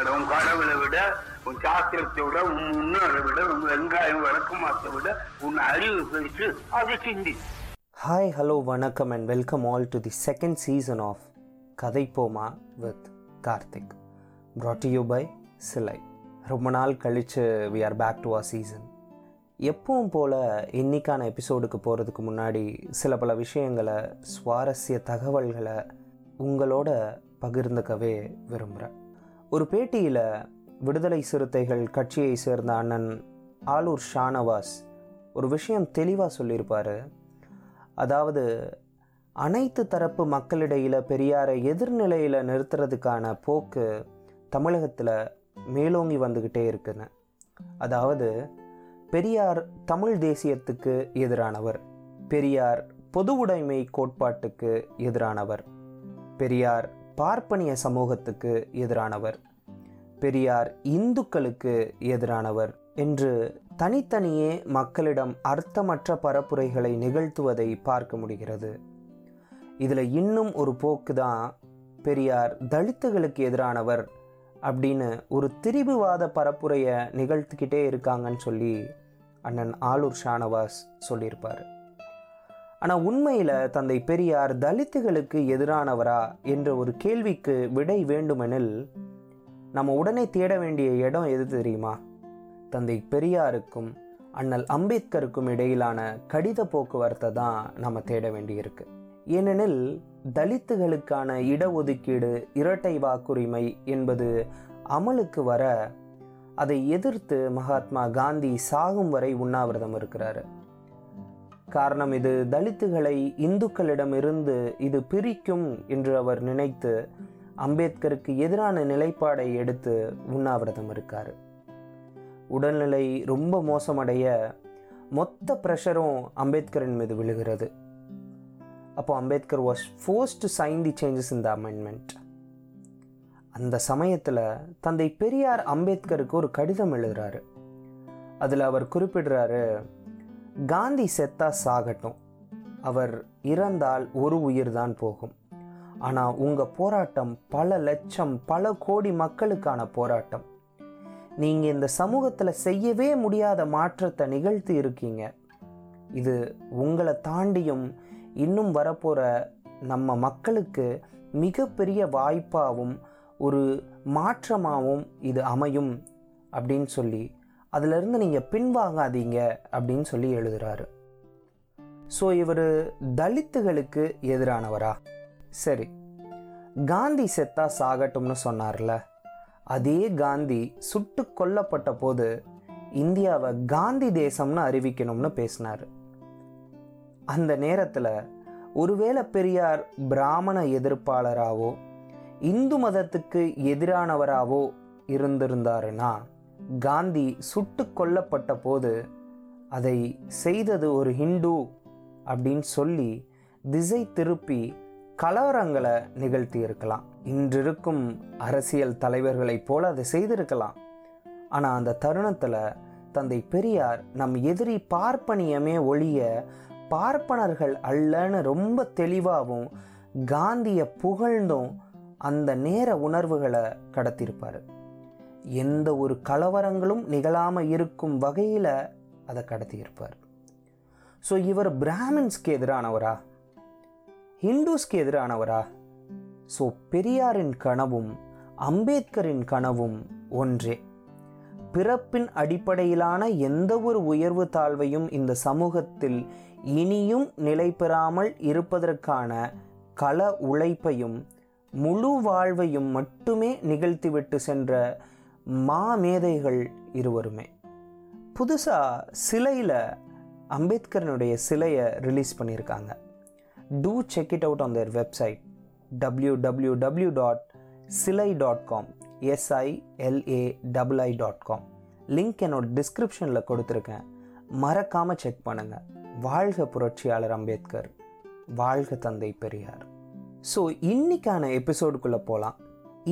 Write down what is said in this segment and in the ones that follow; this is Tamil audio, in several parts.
அது உன் கடவுளை விட, உன் சாஸ்திரத்தை விட, உன் முன்னோரை விட, உன் வெங்காயம் வழக்கமாத்தை விட உன் அறிவு பெருசு, அது சிந்தி. ஹாய், ஹலோ, வணக்கம் and welcome all to the second season of கதைப்போமா with Karthik, brought to you by சிலை. ரொம்ப நாள் கழித்து we are back to our season. எப்பவும் போல் இன்றைக்கான எபிசோடுக்கு போகிறதுக்கு முன்னாடி சில பல விஷயங்களை, சுவாரஸ்ய தகவல்களை உங்களோட பகிர்ந்துக்கவே விரும்புகிறேன். ஒரு பேட்டியில் விடுதலை சிறுத்தைகள் கட்சியை சேர்ந்த அண்ணன் ஆலூர் ஷானவாஸ் ஒரு விஷயம் தெளிவாக சொல்லியிருப்பார். அதாவது, அனைத்து தரப்பு மக்களிடையில் பெரியாரை எதிர்நிலையில் நிறுத்துறதுக்கான போக்கு தமிழகத்தில் மேலோங்கி வந்துக்கிட்டே இருக்குன்னு. அதாவது, பெரியார் தமிழ் தேசியத்துக்கு எதிரானவர், பெரியார் பொதுவுடைமை கோட்பாட்டுக்கு எதிரானவர், பெரியார் பார்ப்பனிய சமூகத்துக்கு எதிரானவர், பெரியார் இந்துக்களுக்கு எதிரானவர் என்று தனித்தனியே மக்களிடம் அர்த்தமற்ற பரப்புரைகளை நிகழ்த்துவதை பார்க்க முடிகிறது. இதில் இன்னும் ஒரு போக்கு தான் பெரியார் தலித்துகளுக்கு எதிரானவர் அப்படின்னு ஒரு திரிபுவாத பரப்புரையை நிகழ்த்திக்கிட்டே இருக்காங்கன்னு சொல்லி அண்ணன் ஆலூர் ஷானவாஸ் சொல்லியிருப்பார். ஆனால் உண்மையில் தந்தை பெரியார் தலித்துகளுக்கு எதிரானவரா என்ற ஒரு கேள்விக்கு விடை வேண்டுமெனில் நம்ம உடனே தேட வேண்டிய இடம் எது தெரியுமா? தந்தை பெரியாருக்கும் அண்ணல் அம்பேத்கருக்கும் இடையிலான கடித போக்குவரத்தை தான் நம்ம தேட வேண்டியிருக்கு. ஏனெனில் தலித்துகளுக்கான இடஒதுக்கீடு, இரட்டை வாக்குரிமை என்பது அமலுக்கு வர அதை எதிர்த்து மகாத்மா காந்தி சாகும் வரை உண்ணாவிரதம் இருக்கிறாரு. காரணம், இது தலித்துகளை இந்துக்களிடமிருந்து இது பிரிக்கும் என்று அவர் நினைத்து அம்பேத்கருக்கு எதிரான நிலைப்பாடை எடுத்து உண்ணாவிரதம் இருக்கார். உடல்நிலை ரொம்ப மோசமடைய மொத்த ப்ரெஷரும் அம்பேத்கரின் மீது விழுகிறது. அப்போ Ambedkar was forced to sign the changes in the amendment. அந்த சமயத்தில் தந்தை பெரியார் அம்பேத்கருக்கு ஒரு கடிதம் எழுதுகிறாரு. அதில் அவர் குறிப்பிடுறாரு, காந்தி செத்தா சாகட்டும், அவர் இறந்தால் ஒரு உயிர் தான் போகும். ஆனால் உங்கள் போராட்டம் பல லட்சம், பல கோடி மக்களுக்கான போராட்டம். நீங்கள் இந்த சமூகத்தில் செய்யவே முடியாத மாற்றத்தை நிகழ்த்தி இருக்கீங்க. இது உங்களை தாண்டியும் இன்னும் வரப்போகிற நம்ம மக்களுக்கு மிகப்பெரிய வாய்ப்பாகவும் ஒரு மாற்றமாகவும் இது அமையும் அப்படின்னு சொல்லி, அதிலிருந்து நீங்கள் பின்வாங்காதீங்க அப்படின்னு சொல்லி எழுதுகிறாரு. ஸோ, இவர் தலித்துகளுக்கு எதிரானவரா? சரி, காந்தி செத்தா சாகட்டும்னு சொன்னார்ல, அதே காந்தி சுட்டு கொல்லப்பட்ட போது இந்தியாவை காந்தி தேசம்னு அறிவிக்கணும்னு பேசினார். அந்த நேரத்தில் ஒருவேளை பெரியார் பிராமண எதிர்ப்பாளராகவோ இந்து மதத்துக்கு எதிரானவராகவோ இருந்திருந்தாருன்னா, காந்தி சுட்டு கொல்லப்பட்ட போது அதை செய்தது ஒரு ஹிந்து அப்படின்னு சொல்லி திசை திருப்பி கலவரங்களை நிகழ்த்தி இருக்கலாம். இன்றிருக்கும் அரசியல் தலைவர்களைப் போல அதை செய்திருக்கலாம். ஆனால் அந்த தருணத்தில் தந்தை பெரியார் நம் எதிரி பார்ப்பனியமே ஒழிய பார்ப்பனர்கள் அல்லன்னு ரொம்ப தெளிவாகவும் காந்தியை புகழ்ந்தும் அந்த நேர உணர்வுகளை கடத்தியிருப்பார். எந்த ஒரு கலவரங்களும் நிகழாமல் இருக்கும் வகையில் அதை கடத்தியிருப்பார். ஸோ, இவர் பிராமின்ஸ்க்கு எதிரானவரா, ஹிந்துஸ்க்கு எதிரானவரா? ஸோ, பெரியாரின் கனவும் அம்பேத்கரின் கனவும் ஒன்றே. பிறப்பின் அடிப்படையிலான எந்த ஒரு உயர்வு தாழ்வையும் இந்த சமூகத்தில் இனியும் நிலை பெறாமல் இருப்பதற்கான கள உழைப்பையும் முழு வாழ்வையும் மட்டுமே நிகழ்த்திவிட்டு சென்ற மாமேதைகள் இருவருமே. புதுசாக சிலையில் அம்பேத்கரனுடைய சிலையை ரிலீஸ் பண்ணியிருக்காங்க. To check it out on their website www.silai.com silai.com. Link என்னோட டிஸ்கிரிப்ஷனில் கொடுத்துருக்கேன், மறக்காமல் செக் பண்ணுங்கள். வாழ்க புரட்சியாளர் அம்பேத்கர், வாழ்க தந்தை பெரியார். ஸோ, இன்றைக்கான எபிசோடுக்குள்ளே போகலாம்.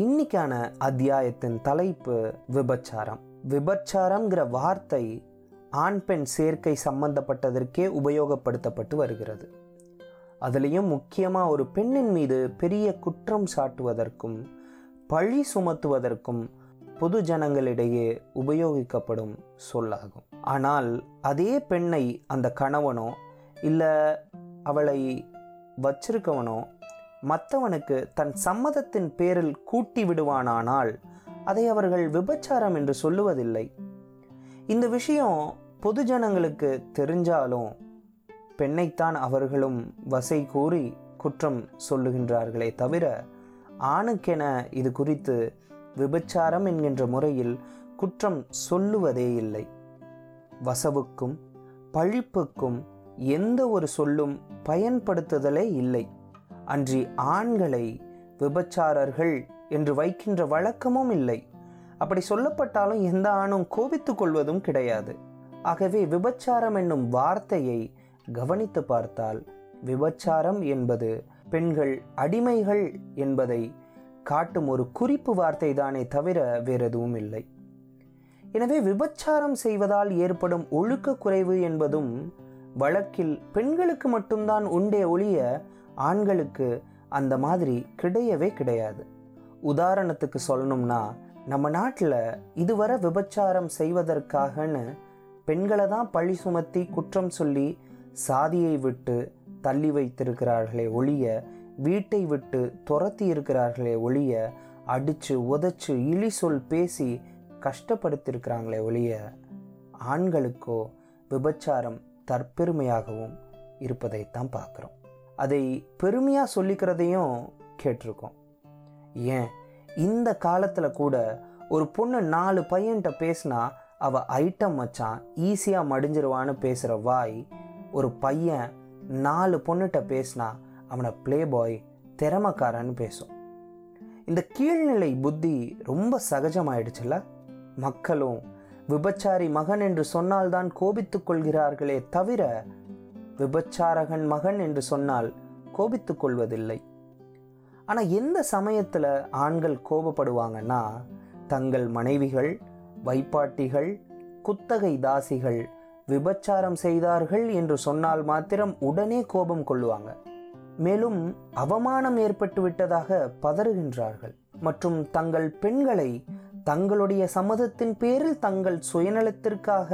இன்னைக்கான அத்தியாயத்தின் தலைப்பு விபச்சாரம். விபச்சாரம்ங்கிற வார்த்தை ஆண் பெண் சேர்க்கை சம்பந்தப்பட்டதற்கே உபயோகப்படுத்தப்பட்டு வருகிறது. அதுலேயும் முக்கியமாக ஒரு பெண்ணின் மீது பெரிய குற்றம் சாட்டுவதற்கும் பழி சுமத்துவதற்கும் பொது ஜனங்களிடையே உபயோகிக்கப்படும் சொல்லாகும். ஆனால் அதே பெண்ணை அந்த கணவனோ இல்லை அவளை வச்சிருக்கவனோ மற்றவனுக்கு தன் சம்மதத்தின் பேரில் கூட்டி விடுவானானால் அதை அவர்கள் விபச்சாரம் என்று சொல்லுவதில்லை. இந்த விஷயம் பொது ஜனங்களுக்கு தெரிஞ்சாலும் பெண்ணைத்தான் அவர்களும் வசை கூறி குற்றம் சொல்லுகின்றார்களே தவிர ஆணுக்கென இது குறித்து விபச்சாரம் என்கின்ற முறையில் குற்றம் சொல்லுவதே இல்லை. வசவுக்கும் பழிப்புக்கும் எந்த ஒரு சொல்லும் பயன்படுத்துதலே இல்லை. அன்றி ஆண்களை விபச்சாரர்கள் என்று வைக்கின்ற வழக்கமும் இல்லை. அப்படி சொல்லப்பட்டாலும் எந்த ஆணும் கோபித்து கொள்வதும் கிடையாது. ஆகவே விபச்சாரம் என்னும் வார்த்தையை கவனித்து பார்த்தால் விபச்சாரம் என்பது பெண்கள் அடிமைகள் என்பதை காட்டும் ஒரு குறிப்பு வார்த்தை தானே தவிர வேறெதுவும் இல்லை. எனவே விபச்சாரம் செய்வதால் ஏற்படும் ஒழுக்க குறைவு என்பதும் வழக்கில் பெண்களுக்கு மட்டும்தான் உண்டே ஒழிய ஆண்களுக்கு அந்த மாதிரி கிடையவே கிடையாது. உதாரணத்துக்கு சொல்லணும்னா நம்ம நாட்டில் இதுவரை விபச்சாரம் செய்வதற்காகனு பெண்களை தான் பழி சுமத்தி குற்றம் சொல்லி சாதியை விட்டு தள்ளி வைத்திருக்கிறார்களே ஒழிய, வீட்டை விட்டு துரத்தி இருக்கிறார்களே ஒழிய, அடித்து உதச்சு இழி சொல் பேசி கஷ்டப்படுத்தியிருக்கிறாங்களே ஒழிய, ஆண்களுக்கோ விபச்சாரம் தற்பெருமையாகவும் இருப்பதைத்தான் பார்க்குறோம். அதை பெருமையாக சொல்லிக்கிறதையும் கேட்டிருக்கோம். ஏன் இந்த காலத்தில் கூட ஒரு பொண்ணு 4 பையன்கிட்ட பேசினா அவள் ஐட்டம் மச்சான் ஈஸியாக மடிஞ்சிருவான்னு பேசுகிற வாய், ஒரு பையன் 4 பொண்ணுகிட்ட பேசினா அவனை பிளே பாய் திறமைக்காரன்னு பேசும். இந்த கீழ்நிலை புத்தி ரொம்ப சகஜமாயிடுச்சுல்ல. மக்களும் விபச்சாரி மகன் என்று சொன்னால்தான் கோபித்து கொள்கிறார்களே தவிர விபச்சாரகன் மகன் என்று சொன்னால் கோபித்து கொள்வதில்லை. ஆனால் எந்த சமயத்தில் ஆண்கள் கோபப்படுவாங்கன்னா தங்கள் மனைவிகள், வைப்பாட்டிகள், குத்தகை தாசிகள் விபச்சாரம் செய்தார்கள் என்று சொன்னால் மாத்திரம் உடனே கோபம் கொள்ளுவாங்க. மேலும் அவமானம் ஏற்பட்டு விட்டதாக பதறுகின்றார்கள். மற்றும் தங்கள் பெண்களை தங்களுடைய சம்மதத்தின் பேரில் தங்கள் சுயநலத்திற்காக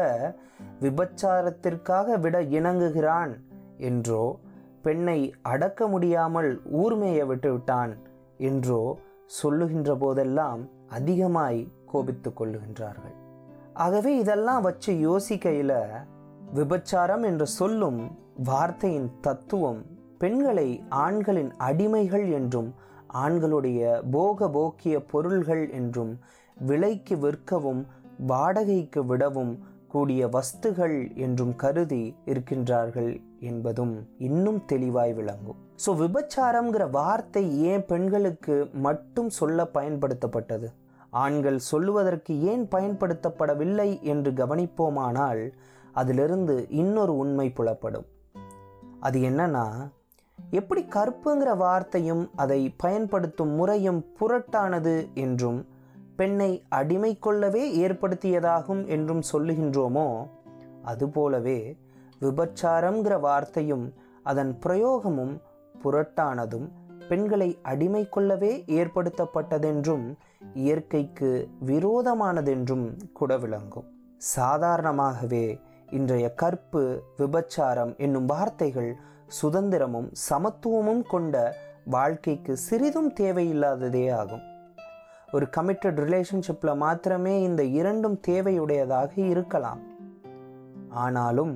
விபச்சாரத்திற்காக விட இணங்குகிறான் என்றோ, பெண்ணை அடக்க முடியாமல் ஊர்மையை விட்டுவிட்டான் என்றோ சொல்லுகின்ற போதெல்லாம் அதிகமாய் கோபித்து கொள்ளுகின்றார்கள். ஆகவே இதெல்லாம் வச்சு யோசிக்கையில் விபச்சாரம் என்ற சொல்லும் வார்த்தையின் தத்துவம் பெண்களை ஆண்களின் அடிமைகள் என்றும், ஆண்களுடைய போக போக்கிய பொருள்கள் என்றும், விலைக்கு விற்கவும் வாடகைக்கு விடவும் கூடிய வஸ்துகள் என்றும் கருதி இருக்கின்றார்கள் என்பதும் இன்னும் தெளிவாய் விளங்கும். ஸோ விபச்சாரம்ங்கிற வார்த்தை ஏன் பெண்களுக்கு மட்டும் சொல்ல பயன்படுத்தப்பட்டது, ஆண்கள் சொல்லுவதற்கு ஏன் பயன்படுத்தப்படவில்லை என்று கவனிப்போமானால் அதிலிருந்து இன்னொரு உண்மை புலப்படும். அது என்னன்னா, எப்படி கற்புங்கிற வார்த்தையும் அதை பயன்படுத்தும் முறையும் புரட்டானது என்றும் பெண்ணை அடிமை கொள்ளவே ஏற்படுத்தியதாகும் என்றும் சொல்லுகின்றோமோ, அதுபோலவே விபச்சாரம்ங்கிற வார்த்தையும் அதன் பிரயோகமும் புரட்டானதும் பெண்களை அடிமை கொள்ளவே ஏற்படுத்தப்பட்டதென்றும் இயற்கைக்கு விரோதமானதென்றும் கூட விளங்கும். சாதாரணமாகவே இன்றைய கற்பு, விபச்சாரம் என்னும் வார்த்தைகள் சுதந்திரமும் சமத்துவமும் கொண்ட வாழ்க்கைக்கு சிறிதும் தேவையில்லாததே ஆகும். ஒரு கமிட்டட் ரிலேஷன்ஷிப்பில் மாத்திரமே இந்த இரண்டும் தேவையுடையதாக இருக்கலாம். ஆனாலும்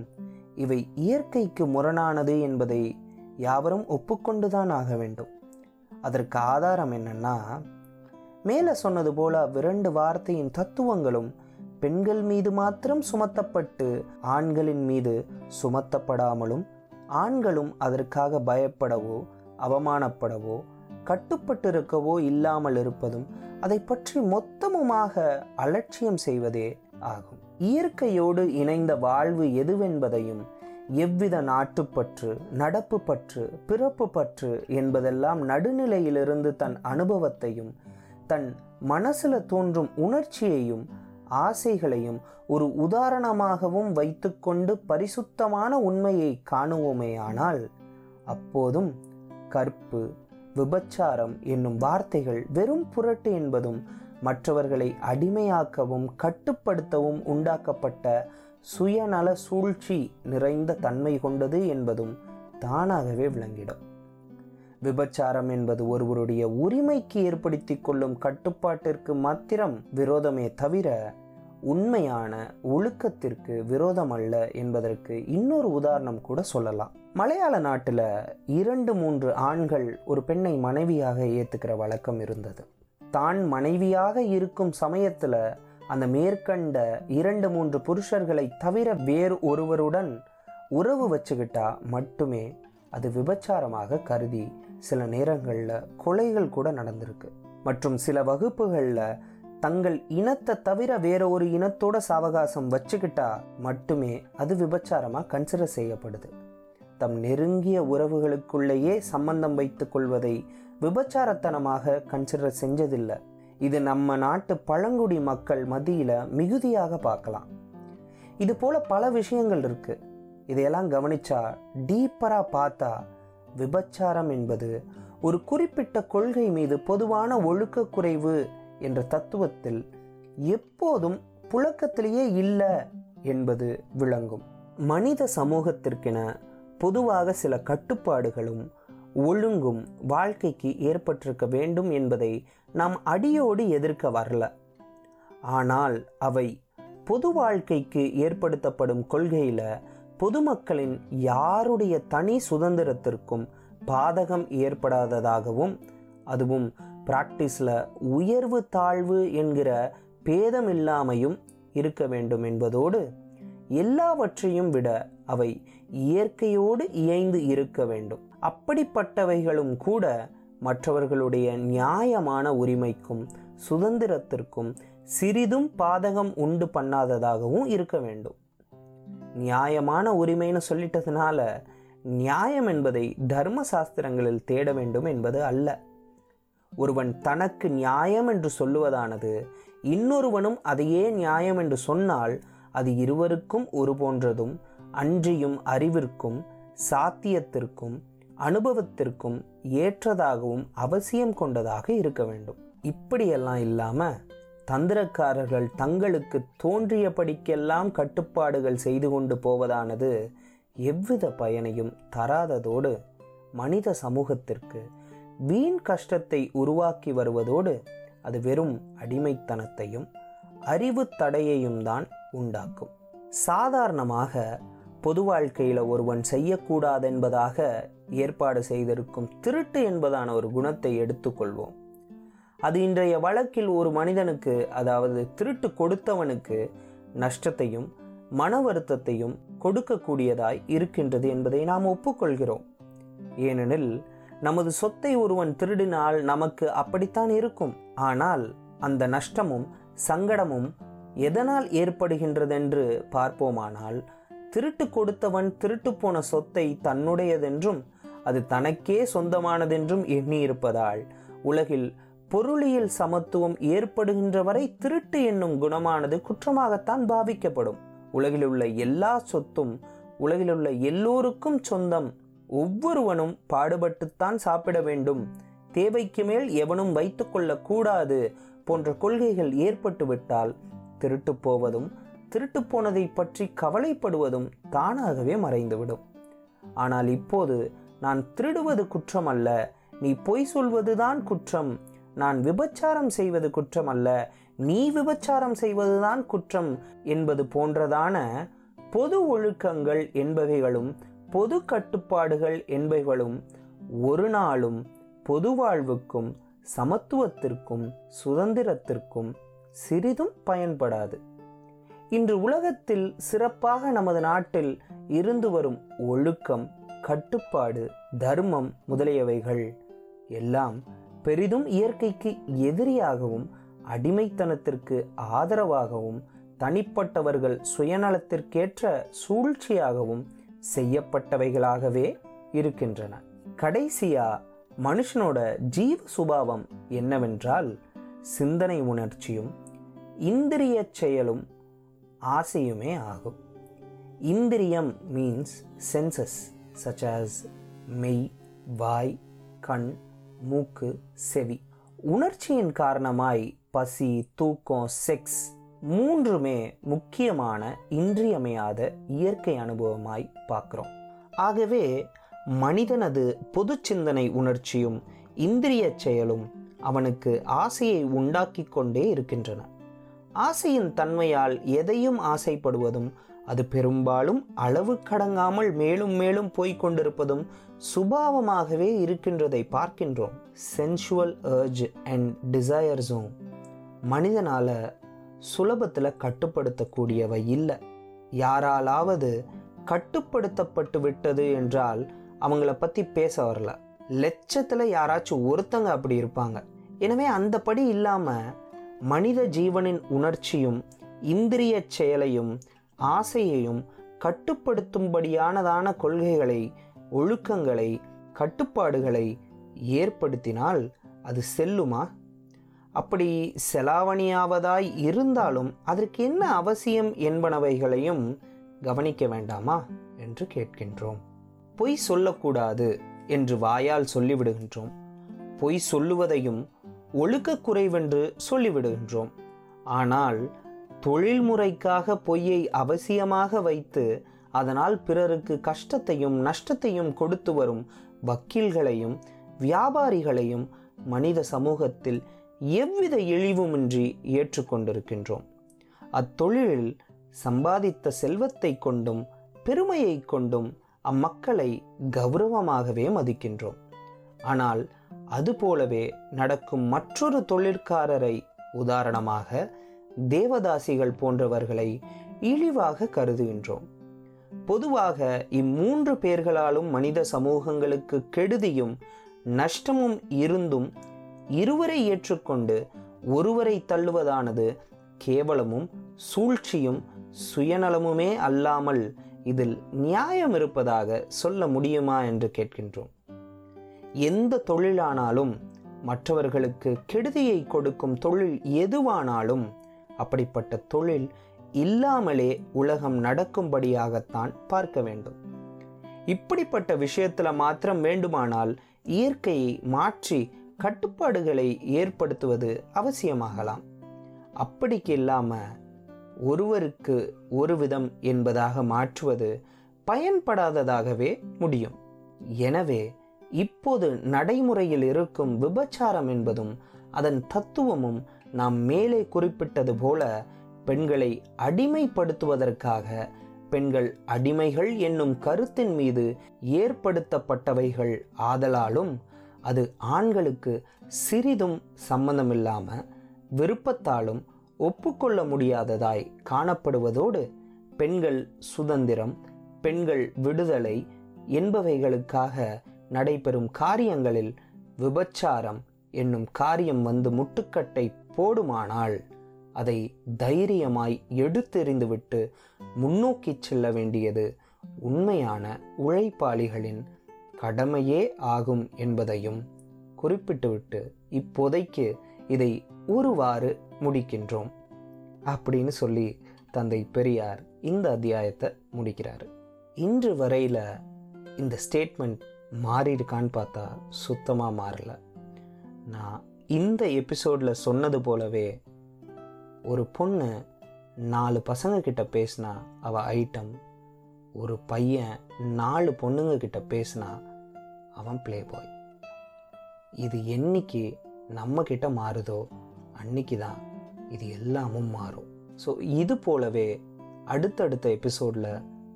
இவை இயற்கைக்கு முரணானது என்பதை யாவரும் ஒப்புக்கொண்டுதான் ஆக வேண்டும். அதற்கு ஆதாரம் என்னன்னா, மேலே சொன்னது போல அவ்விரண்டு வார்த்தையின் தத்துவங்களும் பெண்கள் மீது மாத்திரம் சுமத்தப்பட்டு ஆண்களின் மீது சுமத்தப்படாமலும், ஆண்களும் அதற்காக பயப்படவோ அவமானப்படவோ கட்டுப்பட்டிருக்கவோ இல்லாமல் இருப்பதும், அதை பற்றி மொத்தமுமாக அலட்சியம் செய்வதே ஆகும். இயற்கையோடு இணைந்த வாழ்வு எதுவென்பதையும், எவ்வித நாட்டுப்பற்று, நடப்பு பற்று, பிறப்பு பற்று என்பதெல்லாம் நடுநிலையிலிருந்து தன் அனுபவத்தையும் தன் மனசில் தோன்றும் உணர்ச்சியையும் ஆசைகளையும் ஒரு உதாரணமாகவும் வைத்துக்கொண்டு பரிசுத்தமான உண்மையை காணுவோமேயானால் அப்போதும் கற்பு, விபச்சாரம் என்னும் வார்த்தைகள் வெறும் புரட்டு என்பதும் மற்றவர்களை அடிமையாக்கவும் கட்டுப்படுத்தவும் உண்டாக்கப்பட்ட சுயநல சூழ்ச்சி நிறைந்த தன்மை கொண்டது என்பதும் தானாகவே விளங்கிடும். விபச்சாரம் என்பது ஒருவருடைய உரிமைக்கு ஏற்படுத்தி கொள்ளும் கட்டுப்பாட்டிற்கு மாத்திரம் விரோதமே தவிர உண்மையான ஒழுக்கத்திற்கு விரோதமல்ல என்பதற்கு இன்னொரு உதாரணம் கூட சொல்லலாம். மலையாள நாட்டில் 2-3 ஆண்கள் ஒரு பெண்ணை மனைவியாக ஏற்றுக்கிற வழக்கம் இருந்தது. தான் மனைவியாக இருக்கும் சமயத்தில் அந்த மேற்கண்ட 2-3 புருஷர்களை தவிர வேறு ஒருவருடன் உறவு வச்சுக்கிட்டா மட்டுமே அது விபச்சாரமாக கருதி சில நேரங்களில் கொலைகள் கூட நடந்திருக்கு. மற்றும் சில வகுப்புகளில் தங்கள் இனத்தை தவிர வேற ஒரு இனத்தோட சாவகாசம் வச்சுக்கிட்டா மட்டுமே அது விபச்சாரமாக கன்சிடர் செய்யப்படுது. தம் நெருங்கிய உறவுகளுக்குள்ளேயே சம்பந்தம் வைத்து கொள்வதை விபச்சாரத்தனமாக கன்சிடர் செஞ்சதில்லை. இது நம்ம நாட்டு பழங்குடி மக்கள் மத்தியில் மிகுதியாக பார்க்கலாம். இது போல பல விஷயங்கள் இருக்கு. இதையெல்லாம் கவனிச்சா டீப்பராக பார்த்தா விபச்சாரம் என்பது ஒரு குறிப்பிட்ட கொள்கை மீது பொதுவான ஒழுக்க குறைவு என்ற தத்துவத்தில் எப்போதும் புழக்கத்திலேயே இல்லை என்பது விளங்கும். மனித சமூகத்திற்கென பொதுவாக சில கட்டுப்பாடுகளும் ஒழுங்கும் வாழ்க்கைக்கு ஏற்பட்டிருக்க வேண்டும் என்பதை நாம் அடியோடு எதிர்க்க வரல. ஆனால் அவை பொது வாழ்க்கைக்கு ஏற்படுத்தப்படும் கொள்கையில் பொதுமக்களின் யாருடைய தனி சுதந்திரத்திற்கும் பாதகம் ஏற்படாததாகவும், அதுவும் பிராக்டிஸில் உயர்வு தாழ்வு என்கிற பேதமில்லாமையும் இருக்க வேண்டும் என்பதோடு, எல்லாவற்றையும் விட அவை இயற்கையோடு இயைந்து இருக்க வேண்டும். அப்படிப்பட்டவைகளும் கூட மற்றவர்களுடைய நியாயமான உரிமைக்கும் சுதந்திரத்திற்கும் சிறிதும் பாதகம் உண்டு பண்ணாததாகவும் இருக்க வேண்டும். நியாயமான உரிமைன்னு சொல்லிட்டதுனால நியாயம் என்பதை தர்ம சாஸ்திரங்களில் தேட வேண்டும் என்பது அல்ல. ஒருவன் தனக்கு நியாயம் என்று சொல்லுவதானது இன்னொருவனும் அதையே நியாயம் என்று சொன்னால் அது இருவருக்கும் ஒரு போன்றதும் அன்றியும் அறிவிற்கும் சாத்தியத்திற்கும் அனுபவத்திற்கும் ஏற்றதாகவும் அவசியம் கொண்டதாக இருக்க வேண்டும். இப்படியெல்லாம் இல்லாமல் தந்திரக்காரர்கள் தங்களுக்கு தோன்றியபடிக்கெல்லாம் கட்டுப்பாடுகள் செய்து கொண்டு போவதானது எவ்வித பயனையும் தராததோடு மனித சமூகத்திற்கு வீண் கஷ்டத்தை உருவாக்கி வருவதோடு அது வெறும் அடிமைத்தனத்தையும் அறிவு தடையையும் தான் உண்டாக்கும். சாதாரணமாக பொது வாழ்க்கையில் ஒருவன் செய்யக்கூடாதென்பதாக ஏற்பாடு செய்திருக்கும் திருட்டு என்பதான ஒரு குணத்தை எடுத்துக்கொள்வோம். அது இன்றைய வழக்கில் ஒரு மனிதனுக்கு, அதாவது திருட்டு கொடுத்தவனுக்கு, நஷ்டத்தையும் மன வருத்தத்தையும் கொடுக்கக்கூடியதாய் இருக்கின்றது என்பதை நாம் ஒப்புக்கொள்கிறோம். ஏனெனில் நமது சொத்தை ஒருவன் திருடினால் நமக்கு அப்படித்தான் இருக்கும். ஆனால் அந்த நஷ்டமும் சங்கடமும் எதனால் ஏற்படுகின்றதென்று பார்ப்போமானால், திருட்டு கொடுத்தவன் திருட்டு போன சொத்தை தன்னுடையதென்றும் அது தனக்கே சொந்தமானதென்றும் எண்ணியிருப்பதால் உலகில் பொருளியல் சமத்துவம் ஏற்படுகின்ற வரை திருட்டு என்னும் குணமானது குற்றமாகத்தான் பாவிக்கப்படும். உலகிலுள்ள எல்லா சொத்தும் உலகிலுள்ள எல்லோருக்கும் சொந்தம். ஒவ்வொருவனும் பாடுபட்டுத்தான் சாப்பிட வேண்டும், தேவைக்கு மேல் எவனும் வைத்து கொள்ளக்கூடாது போன்ற கொள்கைகள் ஏற்பட்டுவிட்டால் திருட்டு போவதும் திருட்டு போனதை பற்றி கவலைப்படுவதும் தானாகவே மறைந்துவிடும். ஆனால் இப்போது நான் திருடுவது குற்றம் அல்ல, நீ பொய் சொல்வதுதான் குற்றம், நான் விபச்சாரம் செய்வது குற்றம் அல்ல, நீ விபச்சாரம் செய்வதுதான் குற்றம் என்பது போன்றதான பொது ஒழுக்கங்கள் என்பவைகளும் பொது கட்டுப்பாடுகள் என்பவைகளும் ஒரு நாளும் பொது வாழ்வுக்கும் சமத்துவத்திற்கும் சுதந்திரத்திற்கும் சிறிதும் பயன்படாது. இன்று உலகத்தில் சிறப்பாக நமது நாட்டில் இருந்து வரும் ஒழுக்கம், கட்டுப்பாடு, தர்மம் முதலியவைகள் எல்லாம் பெரிதும் இயற்கைக்கு எதிரியாகவும் அடிமைத்தனத்திற்கு ஆதரவாகவும் தனிப்பட்டவர்கள் சுயநலத்திற்கேற்ற சூழ்ச்சியாகவும் செய்யப்பட்டவைகளாகவே இருக்கின்றன. கடைசியா மனுஷனோட ஜீவ சுபாவம் என்னவென்றால், சிந்தனை உணர்ச்சியும் இந்திரிய செயலும் ஆசையுமே ஆகும். இந்திரியம் மீன்ஸ் சென்சஸ் சச் ஆஸ் மெய், வாய், கண், மூக்கு, செவி. உணர்ச்சியின் காரணமாய் பசி, தூக்கம், செக்ஸ் மூன்றுமே முக்கியமான இன்றியமையாத இயற்கை அனுபவமாய் பார்க்குறோம். ஆகவே மனிதனது பொது சிந்தனை உணர்ச்சியும் இந்திரிய செயலும் அவனுக்கு ஆசையை உண்டாக்கி கொண்டே இருக்கின்றன. ஆசையின் தன்மையால் எதையும் ஆசைப்படுவதும் அது பெரும்பாலும் அளவு கடங்காமல் மேலும் மேலும் போய்கொண்டிருப்பதும் சுபாவமாகவே இருக்கின்றதை பார்க்கின்றோம். சென்சுவல் ஏர்ஜ் அண்ட் டிசையர்ஸும் மனிதனால் சுலபத்தில் கட்டுப்படுத்தக்கூடியவை இல்லை. யாராலாவது கட்டுப்படுத்தப்பட்டு விட்டது என்றால் அவங்கள பற்றி பேச வரல, லட்சத்தில் யாராச்சும் ஒருத்தங்க அப்படி இருப்பாங்க. எனவே அந்தபடி இல்லாமல் மனித ஜீவனின் உணர்ச்சியும் இந்திரிய செயலையும் ஆசையையும் கட்டுப்படுத்தும்படியானதான கொள்கைகளை, ஒழுக்கங்களை, கட்டுப்பாடுகளை ஏற்படுத்தினால் அது செல்லுமா? அப்படி செலாவணியாவதாய் இருந்தாலும் அதற்கு என்ன அவசியம் என்பனவைகளையும் கவனிக்க வேண்டாமா என்று கேட்கின்றோம். பொய் சொல்லக்கூடாது என்று வாயால் சொல்லிவிடுகின்றோம். பொய் சொல்லுவதையும் ஒழுக்க குறைவென்று சொல்லிவிடுகின்றோம். ஆனால் தொழில்முறைக்காக பொய்யை அவசியமாக வைத்து அதனால் பிறருக்கு கஷ்டத்தையும் நஷ்டத்தையும் கொடுத்து வரும் வக்கீல்களையும் வியாபாரிகளையும் மனித சமூகத்தில் எவ்வித இழிவுமின்றி ஏற்றுக்கொண்டிருக்கின்றோம். அத்தொழிலில் சம்பாதித்த செல்வத்தை கொண்டும் பெருமையை கொண்டும் அம்மக்களை கௌரவமாகவே மதிக்கின்றோம். ஆனால் அதுபோலவே நடக்கும் மற்றொரு தொழிற்காரரை, உதாரணமாக தேவதாசிகள் போன்றவர்களை இழிவாக கருதுகின்றோம். பொதுவாக இம்மூன்று பேர்களாலும் மனித சமூகங்களுக்கு கெடுதியும் நஷ்டமும் இருந்தும் இருவரை ஏற்றுக்கொண்டு ஒருவரை தள்ளுவதானது கேவலமும் சூழ்ச்சியும் சுயநலமுமே அல்லாமல் இதில் நியாயம் இருப்பதாக சொல்ல முடியுமா என்று கேட்கின்றோம். எந்த தொழிலானாலும் மற்றவர்களுக்கு கெடுதியை கொடுக்கும் தொழில் எதுவானாலும் அப்படிப்பட்ட தொழில் இல்லாமலே உலகம் நடக்கும்படியாகத்தான் பார்க்க வேண்டும். இப்படிப்பட்ட விஷயத்தில் மாத்திரம் வேண்டுமானால் இயற்கையை மாற்றி கட்டுப்பாடுகளை ஏற்படுத்துவது அவசியமாகலாம். அப்படிக்கு இல்லாமல் ஒருவருக்கு ஒரு விதம் என்பதாக மாற்றுவது பயன்படாததாகவே முடியும். எனவே இப்போது நடைமுறையில் இருக்கும் விபச்சாரம் என்பதும் அதன் தத்துவமும் நாம் மேலே குறிப்பிட்டது போல பெண்களை அடிமைப்படுத்துவதற்காக, பெண்கள் அடிமைகள் என்னும் கருத்தின் மீது ஏற்படுத்தப்பட்டவைகள் ஆதலாலும் அது ஆண்களுக்கு சிறிதும் சம்பந்தமில்லாமல் விருப்பத்தாலும் ஒப்புக்கொள்ள முடியாததாய் காணப்படுவதோடு பெண்கள் சுதந்திரம், பெண்கள் விடுதலை என்பவைகளுக்காக நடைபெறும் காரியங்களில் விபச்சாரம் என்னும் காரியம் வந்து முட்டுக்கட்டை போடுமானால் அதை தைரியமாய் எடுத்தெறிந்துவிட்டு முன்னோக்கி செல்ல வேண்டியது உண்மையான உழைப்பாளிகளின் கடமையே ஆகும் என்பதையும் குறிப்பிட்டுவிட்டு இப்போதைக்கு இதை ஒருவாறு முடிக்கின்றோம் அப்படின்னு சொல்லி தந்தை பெரியார் இந்த அத்தியாயத்தை முடிக்கிறார். இன்று வரையில் இந்த ஸ்டேட்மெண்ட் மாறியிருக்கான்னு பார்த்தா சுத்தமாக மாறல. நான் இந்த எபிசோடில் சொன்னது போலவே ஒரு பொண்ணு 4 பசங்கக்கிட்ட பேசினா அவள் ஐட்டம், ஒரு பையன் 4 பொண்ணுங்கக்கிட்ட பேசினா அவன் பிளே பாய். இது என்னைக்கு நம்மக்கிட்ட மாறுதோ அன்னைக்கு தான் இது எல்லாமும் மாறும். ஸோ இது போலவே அடுத்தடுத்த எபிசோடில்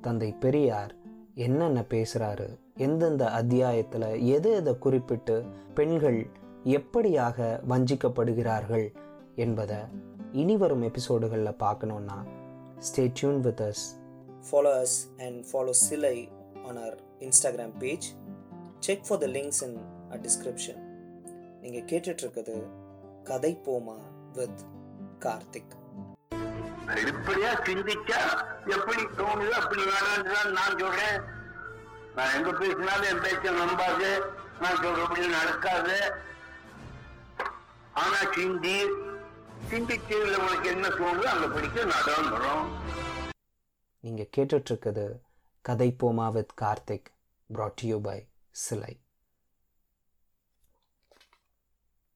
தந்தை பெரியார் என்னென்ன பேசுகிறாரு, எந்தெந்த அத்தியாயத்தில் எது எதை குறிப்பிட்டு பெண்கள் எப்படியாக வஞ்சிக்கப்படுகிறார்கள் என்பதை இனிவரும் எபிசோடுகளில் பார்க்கணுன்னா stay tuned with us. Follow us and follow Silai on our Instagram page. Check for the links in our description. நீங்க கேட்டுட்டு இருக்குது கதை போமா வித் கார்த்திக். இப்படியா சிந்திக்க எப்படி தோணுது அப்படி வேணும்னு நான் சொல்றேன். நான் எங்க பேசினாலும் என் பேச்ச நம்பாது, நான் சொல்றபடி நடக்காது. ஆனா சிந்திச்சு உங்களுக்கு என்ன தோணுது அந்த படிக்க நடந்துடும். நீங்கள் கேட்டுட்ருக்குது கதை போமா with Karthik, brought to you by சிலை.